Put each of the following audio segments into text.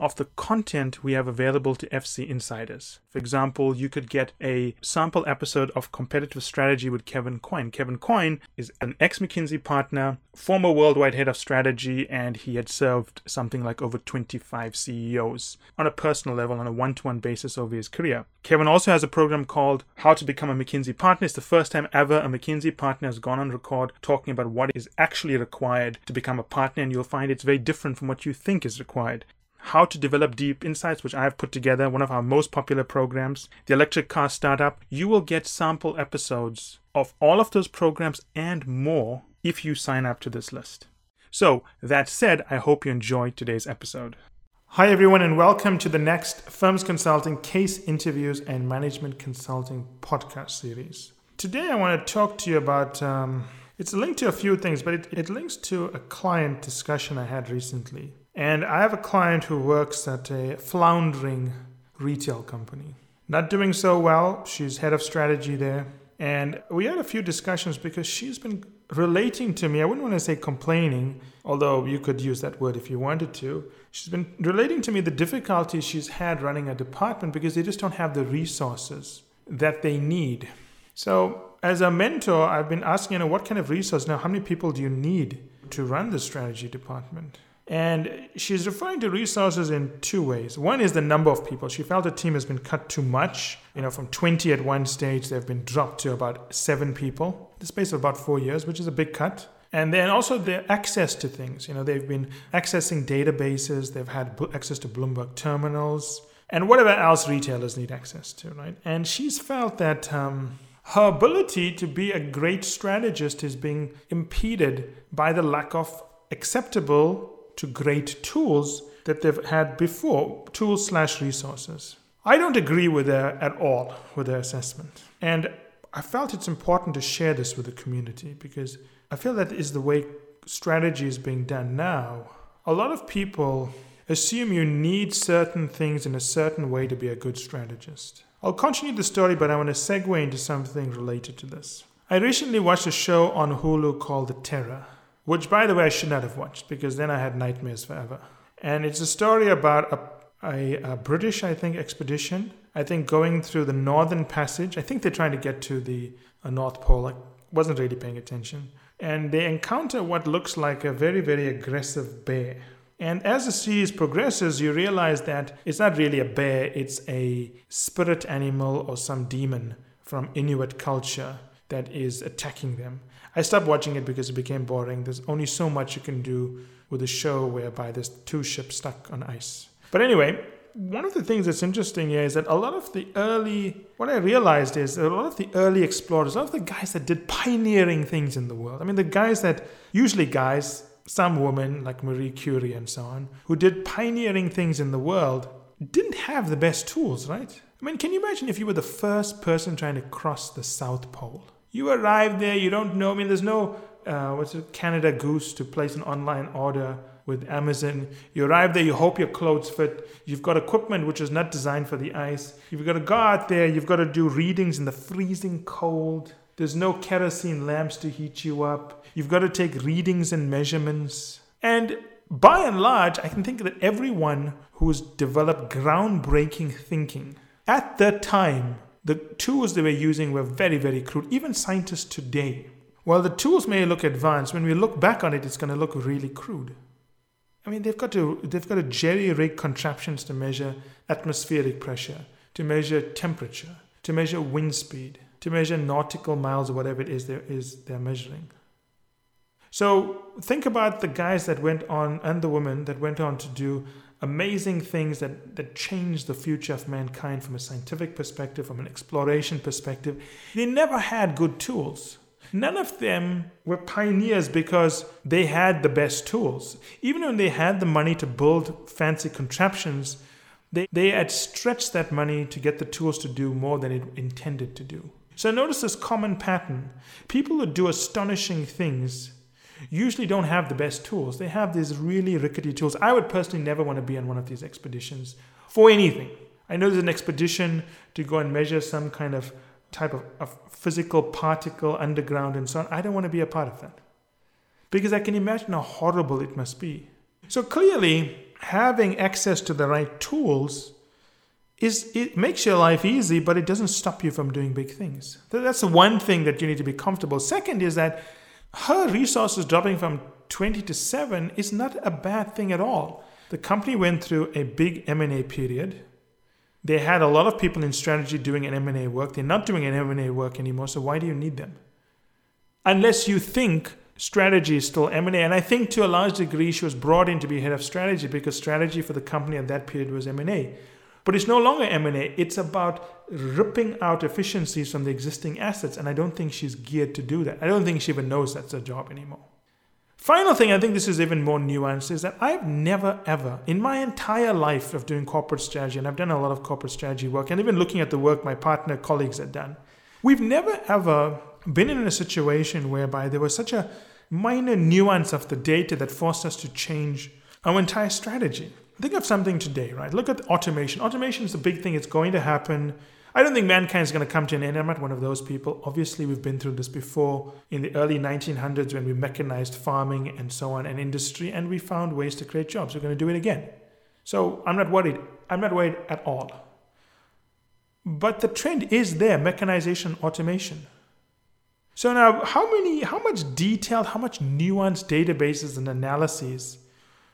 of the content we have available to FC insiders. For example, you could get a sample episode of Competitive Strategy with Kevin Coyne. Kevin Coyne is an ex-McKinsey partner, former worldwide head of strategy, and he had served something like over 25 CEOs on a personal level, on a one-to-one basis over his career. Kevin also has a program called How to Become a McKinsey Partner. It's the first time ever a McKinsey partner has gone on record talking about what is actually required to become a partner, and you'll find it's very different from what you think is required. How to Develop Deep Insights, which I have put together, one of our most popular programs, the Electric Car Startup. You will get sample episodes of all of those programs and more if you sign up to this list. So, that said, I hope you enjoyed today's episode. Hi everyone, and welcome to the next Firms Consulting Case Interviews and Management Consulting podcast series. Today I want to talk to you about, it's linked to a few things, but it links to a client discussion I had recently. And I have a client who works at a floundering retail company. Not doing so well, she's head of strategy there. And we had a few discussions because she's been relating to me. I wouldn't want to say complaining, although you could use that word if you wanted to. She's been relating to me the difficulties she's had running a department because they just don't have the resources that they need. So as a mentor, I've been asking, what kind of resource? Now, how many people do you need to run the strategy department? And she's referring to resources in two ways. One is the number of people. She felt her team has been cut too much. From 20 at one stage, they've been dropped to about 7 people in the space of about 4 years, which is a big cut. And then also their access to things. They've been accessing databases. They've had access to Bloomberg terminals and whatever else retailers need access to, right? And she's felt that her ability to be a great strategist is being impeded by the lack of acceptable to great tools that they've had before, tools/resources. I don't agree with her at all with her assessment. And I felt it's important to share this with the community because I feel that is the way strategy is being done now. A lot of people assume you need certain things in a certain way to be a good strategist. I'll continue the story, but I want to segue into something related to this. I recently watched a show on Hulu called The Terror, which, by the way, I should not have watched because then I had nightmares forever. And it's a story about a British, expedition. Going through the Northern Passage. They're trying to get to the North Pole. I wasn't really paying attention. And they encounter what looks like a very, very aggressive bear. And as the series progresses, you realize that it's not really a bear. It's a spirit animal or some demon from Inuit culture that is attacking them. I stopped watching it because it became boring. There's only so much you can do with a show whereby there's 2 ships stuck on ice. But anyway, one of the things that's interesting here is that a lot of the early explorers, a lot of the guys that did pioneering things in the world, the guys that, some women like Marie Curie and so on, who did pioneering things in the world, didn't have the best tools, right? Can you imagine if you were the first person trying to cross the South Pole? You arrive there, you don't know. There's no Canada Goose to place an online order with Amazon. You arrive there, you hope your clothes fit. You've got equipment which is not designed for the ice. You've got to go out there. You've got to do readings in the freezing cold. There's no kerosene lamps to heat you up. You've got to take readings and measurements. And by and large, I can think that everyone who's developed groundbreaking thinking at the time, the tools they were using were very, very crude. Even scientists today, while the tools may look advanced, when we look back on it, it's going to look really crude. They've got to jerry-rig contraptions to measure atmospheric pressure, to measure temperature, to measure wind speed, to measure nautical miles or whatever it is they're measuring. So think about the guys that went on and the women that went on to do amazing things that change the future of mankind from a scientific perspective, from an exploration perspective. They never had good tools. None of them were pioneers because they had the best tools. Even when they had the money to build fancy contraptions, they had stretched that money to get the tools to do more than it intended to do. So notice this common pattern. People who do astonishing things usually don't have the best tools. They have these really rickety tools. I would personally never want to be on one of these expeditions for anything. I know there's an expedition to go and measure some kind of type of physical particle underground and so on. I don't want to be a part of that because I can imagine how horrible it must be. So clearly, having access to the right tools it makes your life easy, but it doesn't stop you from doing big things. That's the one thing that you need to be comfortable. Second is that her resources dropping from 20 to 7 is not a bad thing at all. The company went through a big M&A period. They had a lot of people in strategy doing an M&A work. They're not doing an M&A work anymore, so why do you need them? Unless you think strategy is still M&A. And I think to a large degree she was brought in to be head of strategy because strategy for the company at that period was M&A. But it's no longer M&A. It's about ripping out efficiencies from the existing assets. And I don't think she's geared to do that. I don't think she even knows that's her job anymore. Final thing, I think this is even more nuanced, is that I've never ever, in my entire life of doing corporate strategy, and I've done a lot of corporate strategy work, and even looking at the work my partner colleagues had done, we've never ever been in a situation whereby there was such a minor nuance of the data that forced us to change our entire strategy. Think of something today, right? Look at automation. Automation is the big thing. It's going to happen. I don't think mankind is going to come to an end. I'm not one of those people. Obviously, we've been through this before in the early 1900s when we mechanized farming and so on and industry, and we found ways to create jobs. We're going to do it again. So I'm not worried. I'm not worried at all. But the trend is there, mechanization, automation. So now how much detailed, how much nuanced databases and analyses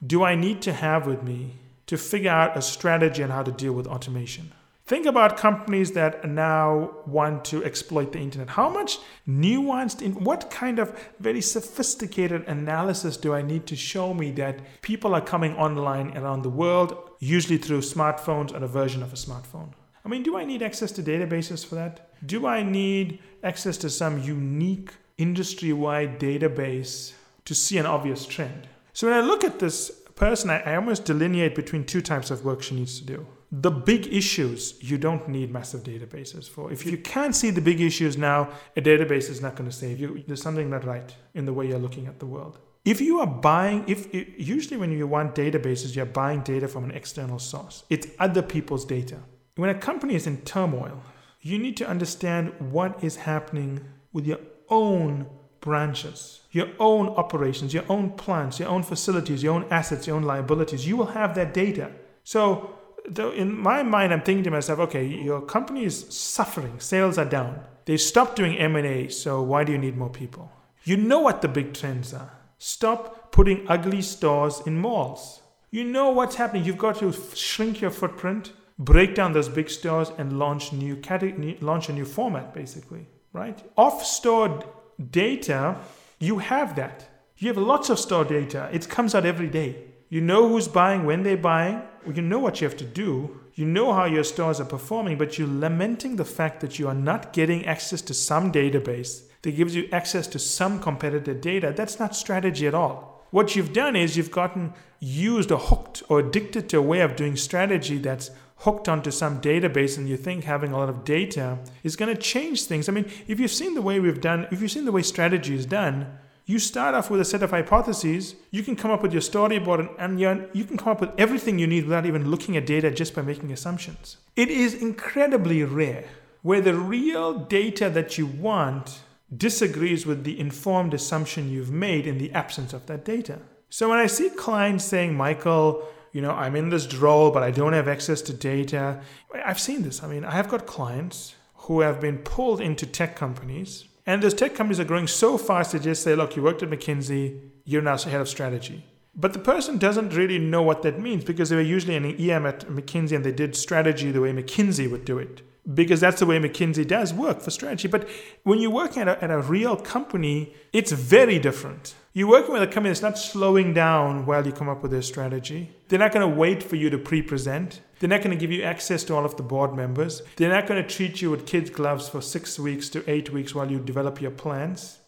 do I need to have with me to figure out a strategy on how to deal with automation? Think about companies that now want to exploit the internet. How much nuanced, what kind of very sophisticated analysis do I need to show me that people are coming online around the world, usually through smartphones or a version of a smartphone? I mean, do I need access to databases for that? Do I need access to some unique industry-wide database to see an obvious trend? So when I look at this person, I almost delineate between two types of work she needs to do. The big issues, you don't need massive databases for. If you can't see the big issues now, a database is not going to save you. There's something not right in the way you're looking at the world. If you are buying, usually when you want databases, you're buying data from an external source. It's other people's data. When a company is in turmoil, you need to understand what is happening with your own branches, your own operations, your own plants, your own facilities, your own assets, your own liabilities. You will have that data. So in my mind, I'm thinking to myself, okay, your company is suffering. Sales are down. They stopped doing M&A, so why do you need more people? You know what the big trends are. Stop putting ugly stores in malls. You know what's happening. You've got to shrink your footprint, break down those big stores, and launch a new format, basically, right? Off-store data, you have that. You have lots of store data. It comes out every day. You know who's buying, when they're buying. You know what you have to do. You know how your stores are performing, but you're lamenting the fact that you are not getting access to some database that gives you access to some competitor data. That's not strategy at all. What you've done is you've gotten used or hooked or addicted to a way of doing strategy that's hooked onto some database, and you think having a lot of data is going to change things. I mean, if you've seen the way strategy is done, you start off with a set of hypotheses. You can come up with your storyboard and you can come up with everything you need without even looking at data, just by making assumptions. It is incredibly rare where the real data that you want disagrees with the informed assumption you've made in the absence of that data. So when I see clients saying, Michael, I'm in this role, but I don't have access to data. I've seen this. I mean, I have got clients who have been pulled into tech companies, and those tech companies are growing so fast, they just say, look, you worked at McKinsey, you're now head of strategy. But the person doesn't really know what that means because they were usually in an EM at McKinsey and they did strategy the way McKinsey would do it because that's the way McKinsey does work for strategy. But when you work at a real company, it's very different. You're working with a company that's not slowing down while you come up with their strategy. They're not going to wait for you to pre-present. They're not going to give you access to all of the board members. They're not going to treat you with kid gloves for 6 weeks to 8 weeks while you develop your plans.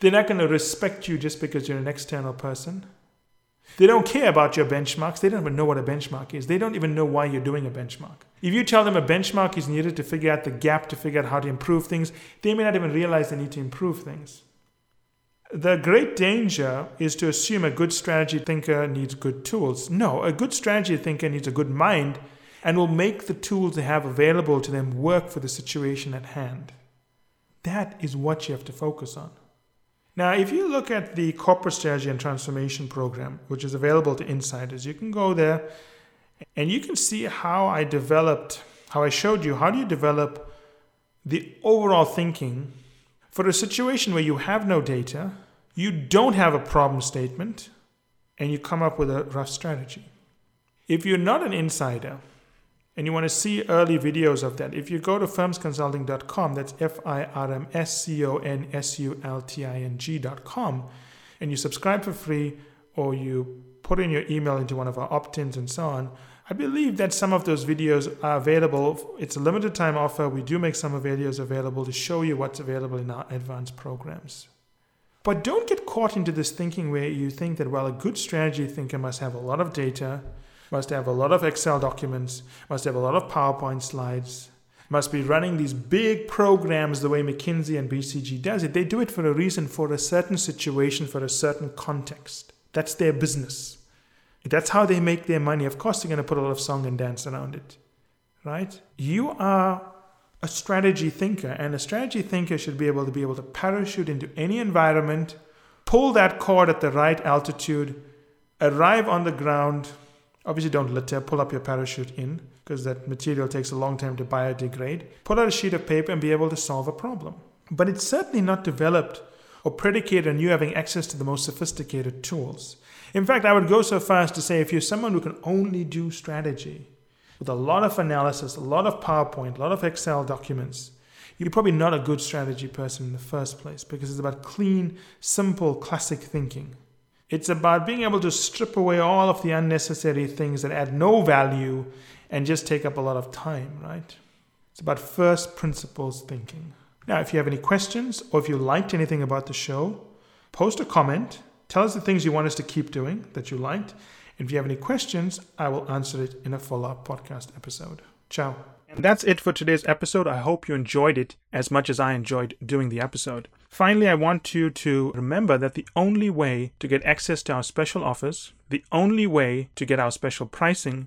They're not going to respect you just because you're an external person. They don't care about your benchmarks. They don't even know what a benchmark is. They don't even know why you're doing a benchmark. If you tell them a benchmark is needed to figure out the gap, to figure out how to improve things, they may not even realize they need to improve things. The great danger is to assume a good strategy thinker needs good tools. No, a good strategy thinker needs a good mind and will make the tools they have available to them work for the situation at hand. That is what you have to focus on. Now, if you look at the Corporate Strategy and Transformation Program, which is available to insiders, you can go there and you can see how I showed you how you develop the overall thinking for a situation where you have no data, you don't have a problem statement, and you come up with a rough strategy. If you're not an insider and you want to see early videos of that, if you go to firmsconsulting.com, that's firmsconsulting.com, and you subscribe for free or you put in your email into one of our opt-ins and so on, I believe that some of those videos are available. It's a limited time offer. We do make some videos available to show you what's available in our advanced programs. But don't get caught into this thinking where you think that, well, a good strategy thinker must have a lot of data, must have a lot of Excel documents, must have a lot of PowerPoint slides, must be running these big programs the way McKinsey and BCG does it. They do it for a reason, for a certain situation, for a certain context. That's their business. That's how they make their money. Of course, they're going to put a lot of song and dance around it, right? You are a strategy thinker, and a strategy thinker should be able to parachute into any environment, pull that cord at the right altitude, arrive on the ground. Obviously, don't litter. Pull up your parachute in, because that material takes a long time to biodegrade. Pull out a sheet of paper and be able to solve a problem. But it's certainly not developed or predicated on you having access to the most sophisticated tools. In fact, I would go so far as to say, if you're someone who can only do strategy with a lot of analysis, a lot of PowerPoint, a lot of Excel documents, you're probably not a good strategy person in the first place, because it's about clean, simple, classic thinking. It's about being able to strip away all of the unnecessary things that add no value and just take up a lot of time, right? It's about first principles thinking. Now, if you have any questions or if you liked anything about the show, post a comment. Tell us the things you want us to keep doing that you liked. And if you have any questions, I will answer it in a follow-up podcast episode. Ciao. And that's it for today's episode. I hope you enjoyed it as much as I enjoyed doing the episode. Finally, I want you to remember that the only way to get access to our special offers, the only way to get our special pricing,